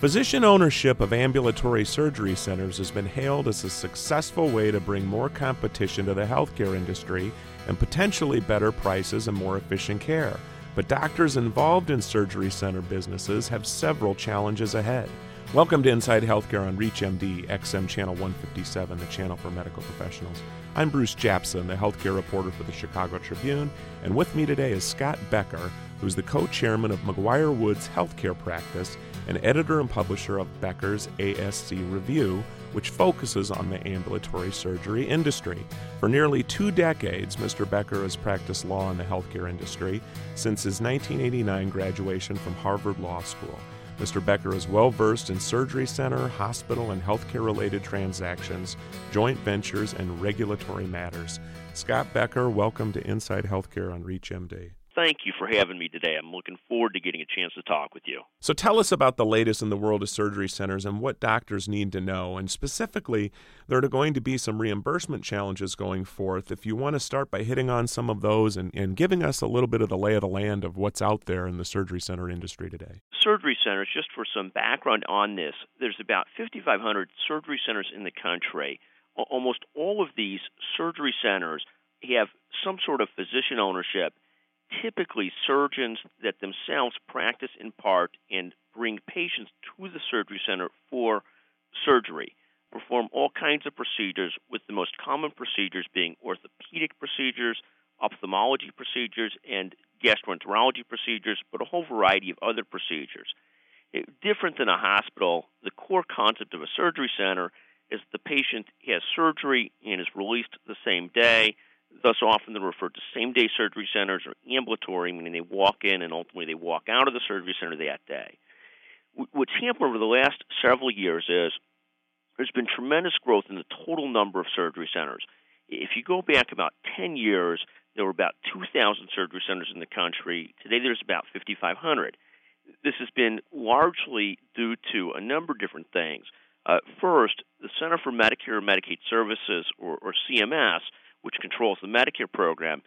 Physician ownership of ambulatory surgery centers has been hailed as a successful way to bring more competition to the healthcare industry and potentially better prices and more efficient care. But doctors involved in surgery center businesses have several challenges ahead. Welcome to Inside Healthcare on ReachMD, XM Channel 157, the channel for medical professionals. I'm Bruce Japsen, the healthcare reporter for the Chicago Tribune, and with me today is Scott Becker, who's the co-chairman of McGuire Woods Healthcare Practice and editor and publisher of Becker's ASC Review, which focuses on the ambulatory surgery industry. For nearly 2 decades, Mr. Becker has practiced law in the healthcare industry since his 1989 graduation from Harvard Law School. Mr. Becker is well-versed in surgery center, hospital, and healthcare-related transactions, joint ventures, and regulatory matters. Scott Becker, welcome to Inside Healthcare on ReachMD. Thank you for having me today. I'm looking forward to getting a chance to talk with you. So tell us about the latest in the world of surgery centers and what doctors need to know. And specifically, there are going to be some reimbursement challenges going forth. If you want to start by hitting on some of those and giving us a little bit of the lay of the land of what's out there in the surgery center industry today. Surgery centers, just for some background on this, there's about 5,500 surgery centers in the country. Almost all of these surgery centers have some sort of physician ownership, typically surgeons that themselves practice in part and bring patients to the surgery center for surgery, perform all kinds of procedures, with the most common procedures being orthopedic procedures, ophthalmology procedures, and gastroenterology procedures, but a whole variety of other procedures. Different than a hospital, the core concept of a surgery center is the patient has surgery and is released the same day. Thus, often they're referred to same-day surgery centers or ambulatory, meaning they walk in and ultimately they walk out of the surgery center that day. What's happened over the last several years is there's been tremendous growth in the total number of surgery centers. If you go back about 10 years, there were about 2,000 surgery centers in the country. Today, there's about 5,500. This has been largely due to a number of different things. First, the Center for Medicare and Medicaid Services, or CMS, which controls the Medicare program,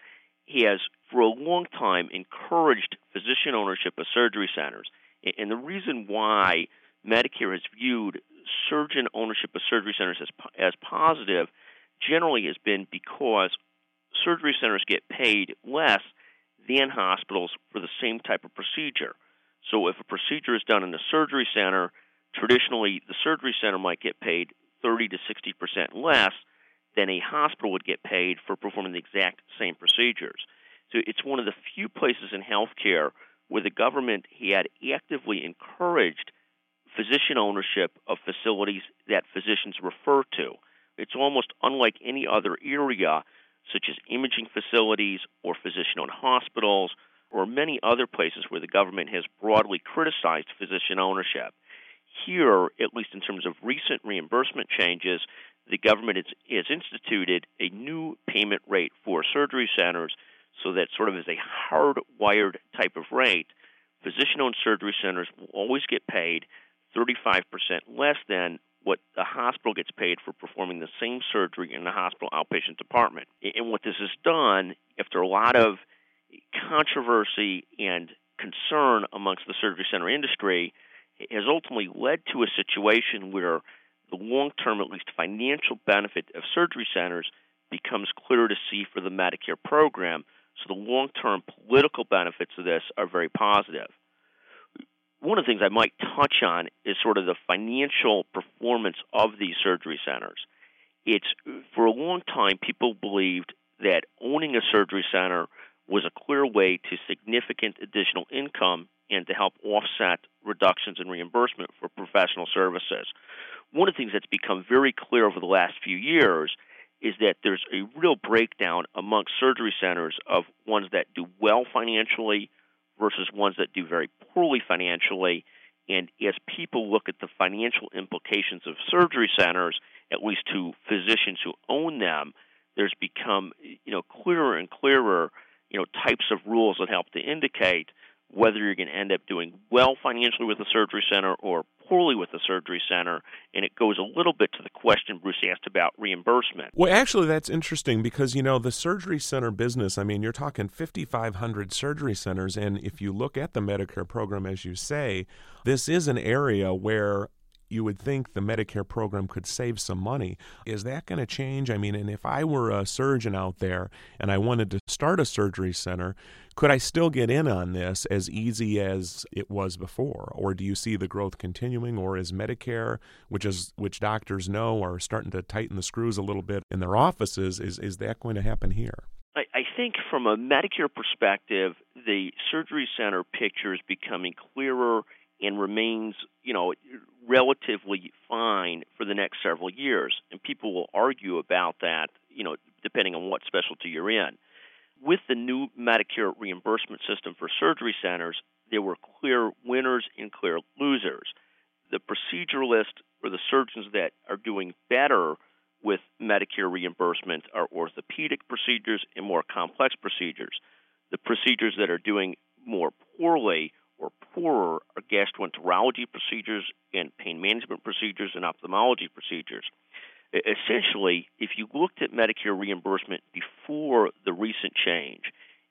has for a long time encouraged physician ownership of surgery centers. And the reason why Medicare has viewed surgeon ownership of surgery centers as positive generally has been because surgery centers get paid less than hospitals for the same type of procedure. So if a procedure is done in a surgery center, traditionally the surgery center might get paid 30 to 60% less than a hospital would get paid for performing the exact same procedures. So it's one of the few places in healthcare where the government had actively encouraged physician ownership of facilities that physicians refer to. It's almost unlike any other area, such as imaging facilities or physician-owned hospitals or many other places where the government has broadly criticized physician ownership. Here, at least in terms of recent reimbursement changes, the government has instituted a new payment rate for surgery centers, so that sort of is a hardwired type of rate. Physician-owned surgery centers will always get paid 35% less than what the hospital gets paid for performing the same surgery in the hospital outpatient department. And what this has done, after a lot of controversy and concern amongst the surgery center industry, has ultimately led to a situation where the long-term, at least financial benefit of surgery centers becomes clearer to see for the Medicare program. So the long-term political benefits of this are very positive. One of the things I might touch on is sort of the financial performance of these surgery centers. It's, for a long time, people believed that owning a surgery center was a clear way to significant additional income and to help offset reductions in reimbursement for professional services. One of the things that's become very clear over the last few years is that there's a real breakdown amongst surgery centers of ones that do well financially versus ones that do very poorly financially. And as people look at the financial implications of surgery centers, at least to physicians who own them, there's become, clearer and clearer, types of rules that help to indicate whether you're going to end up doing well financially with the surgery center or poorly with the surgery center, and it goes a little bit to the question Bruce asked about reimbursement. Well, actually, that's interesting because, you know, the surgery center business, I mean, you're talking 5,500 surgery centers, and if you look at the Medicare program, as you say, this is an area where you would think the Medicare program could save some money. Is that going to change? I mean, and if I were a surgeon out there and I wanted to start a surgery center, could I still get in on this as easy as it was before? Or do you see the growth continuing? Or is Medicare, which doctors know are starting to tighten the screws a little bit in their offices, is that going to happen here? I think from a Medicare perspective, the surgery center picture is becoming clearer and remains, you know, relatively fine for the next several years. And people will argue about that, you know, depending on what specialty you're in. With the new Medicare reimbursement system for surgery centers, there were clear winners and clear losers. The proceduralists or the surgeons that are doing better with Medicare reimbursement are orthopedic procedures and more complex procedures. The procedures that are doing more poorly or poorer are gastroenterology procedures and pain management procedures and ophthalmology procedures. Essentially, if you looked at Medicare reimbursement before the recent change,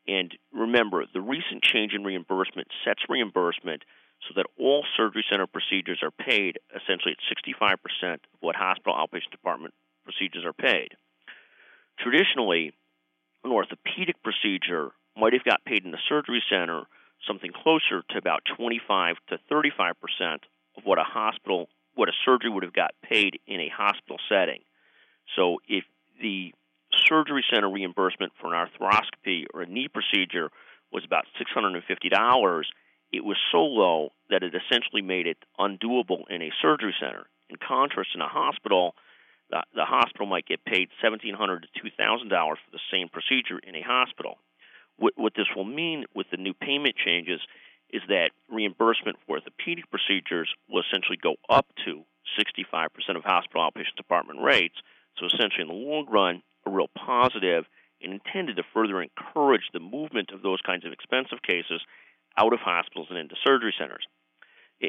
and remember, the recent change in reimbursement sets reimbursement so that all surgery center procedures are paid essentially at 65% of what hospital outpatient department procedures are paid. Traditionally, an orthopedic procedure might have got paid in the surgery center something closer to about 25 to 35% of what a surgery would have got paid in a hospital setting. So if the surgery center reimbursement for an arthroscopy or a knee procedure was about $650, it was so low that it essentially made it undoable in a surgery center. In contrast, in a hospital, the hospital might get paid $1,700 to $2,000 for the same procedure in a hospital. What this will mean with the new payment changes is that reimbursement for orthopedic procedures will essentially go up to 65% of hospital outpatient department rates. So essentially in the long run, a real positive and intended to further encourage the movement of those kinds of expensive cases out of hospitals and into surgery centers.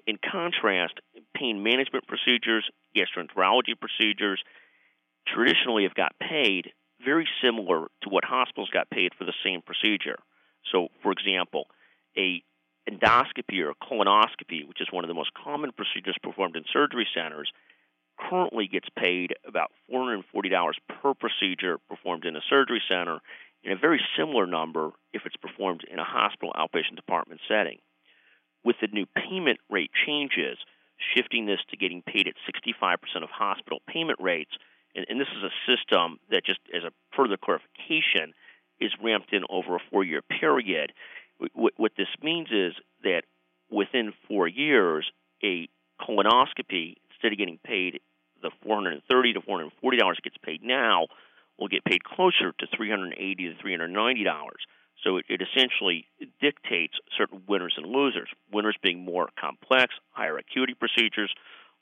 In contrast, pain management procedures, gastroenterology procedures traditionally have got paid very similar to what hospitals got paid for the same procedure. So, for example, an endoscopy or a colonoscopy, which is one of the most common procedures performed in surgery centers, currently gets paid about $440 per procedure performed in a surgery center, and a very similar number if it's performed in a hospital outpatient department setting. With the new payment rate changes, shifting this to getting paid at 65% of hospital payment rates, and this is a system that, just as a further clarification, is ramped in over a 4-year period. What this means is that within 4 years, a colonoscopy, instead of getting paid the $430 to $440 it gets paid now, will get paid closer to $380 to $390. So it essentially dictates certain winners and losers, winners being more complex, higher acuity procedures,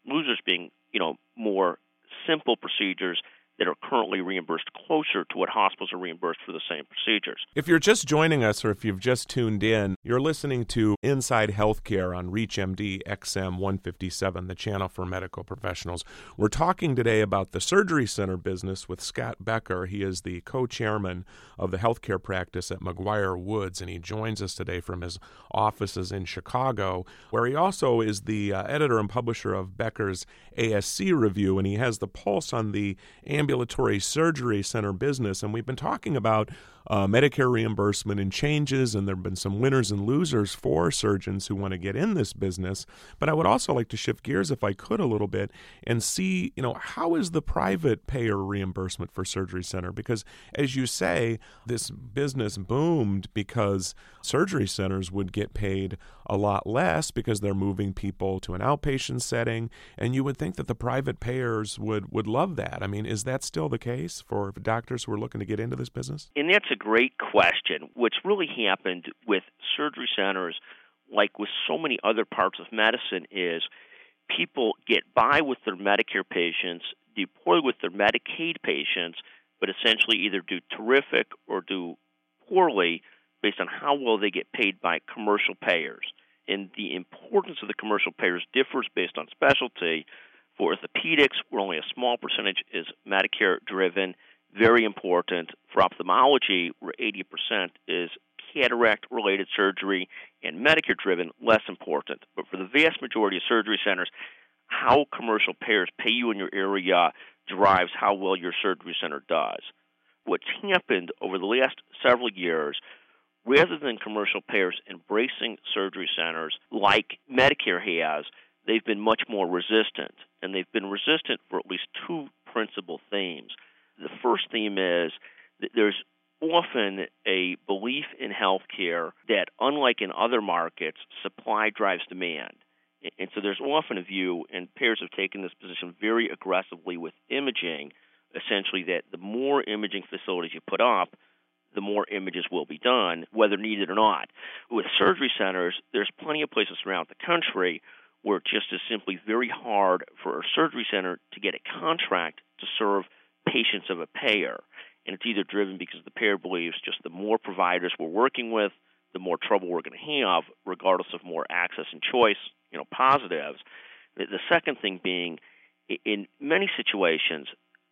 losers being, you know, more simple procedures that are currently reimbursed closer to what hospitals are reimbursed for the same procedures. If you're just joining us or if you've just tuned in, you're listening to Inside Healthcare on ReachMD XM 157, the channel for medical professionals. We're talking today about the surgery center business with Scott Becker. He is the co-chairman of the healthcare practice at McGuire Woods, and he joins us today from his offices in Chicago, where he also is the editor and publisher of Becker's ASC Review, and he has the pulse on the ambulatory surgery center business, and we've been talking about Medicare reimbursement and changes, and there have been some winners and losers for surgeons who want to get in this business. But I would also like to shift gears, if I could, a little bit and see, you know, how is the private payer reimbursement for surgery center? Because, as you say, this business boomed because surgery centers would get paid a lot less because they're moving people to an outpatient setting, and you would think that the private payers would love that. I mean, is that still the case for doctors who are looking to get into this business? And that's a great question. What's really happened with surgery centers, like with so many other parts of medicine, is people get by with their Medicare patients, do poorly with their Medicaid patients, but essentially either do terrific or do poorly based on how well they get paid by commercial payers. And the importance of the commercial payers differs based on specialty. For orthopedics, where only a small percentage is Medicare-driven, very important. For ophthalmology, where 80% is cataract-related surgery and Medicare-driven, less important. But for the vast majority of surgery centers, how commercial payers pay you in your area drives how well your surgery center does. What's happened over the last several years, rather than commercial payers embracing surgery centers like Medicare has, they've been much more resistant. And they've been resistant for at least two principal themes. The first theme is that there's often a belief in healthcare that, unlike in other markets, supply drives demand. And so there's often a view, and payers have taken this position very aggressively with imaging, essentially that the more imaging facilities you put up, the more images will be done, whether needed or not. With surgery centers, there's plenty of places around the country where it just is simply very hard for a surgery center to get a contract to serve patients of a payer. And it's either driven because the payer believes just the more providers we're working with, the more trouble we're going to have, regardless of more access and choice, positives. The second thing being, in many situations,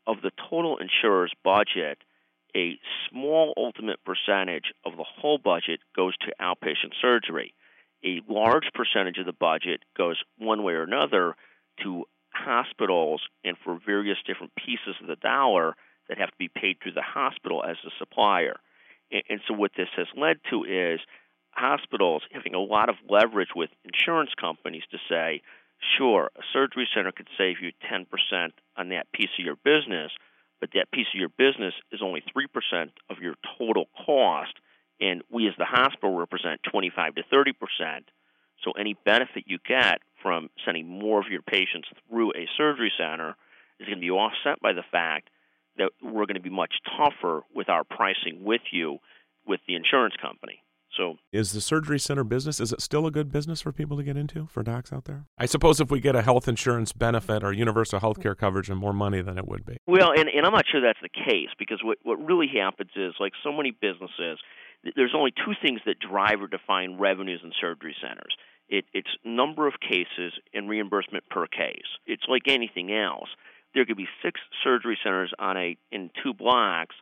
of the total insurer's budget, a small ultimate percentage of the whole budget goes to outpatient surgery. A large percentage of the budget goes one way or another to hospitals and for various different pieces of the dollar that have to be paid through the hospital as the supplier. And so what this has led to is hospitals having a lot of leverage with insurance companies to say, sure, a surgery center could save you 10% on that piece of your business, but that piece of your business is only 3% of your total cost, and we as the hospital represent 25 to 30%. So any benefit you get from sending more of your patients through a surgery center is going to be offset by the fact that we're going to be much tougher with our pricing with you, with the insurance company. So, is the surgery center business, is it still a good business for people to get into, for docs out there? I suppose if we get a health insurance benefit or universal health care coverage and more money, then it would be. Well, and I'm not sure that's the case, because what really happens is, like so many businesses, there's only two things that drive or define revenues in surgery centers. It's number of cases and reimbursement per case. It's like anything else. There could be 6 surgery centers in 2 blocks,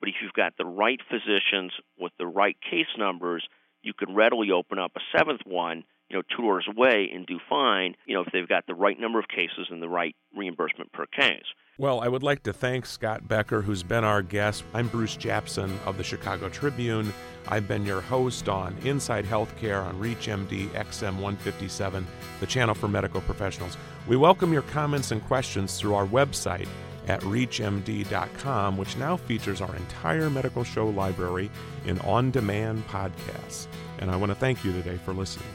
but if you've got the right physicians with the right case numbers, you could readily open up a 7th one, 2 doors away and do fine, if they've got the right number of cases and the right reimbursement per case. Well, I would like to thank Scott Becker, who's been our guest. I'm Bruce Japsen of the Chicago Tribune. I've been your host on Inside Healthcare on ReachMD XM 157, the channel for medical professionals. We welcome your comments and questions through our website at ReachMD.com, which now features our entire medical show library in on-demand podcasts. And I want to thank you today for listening.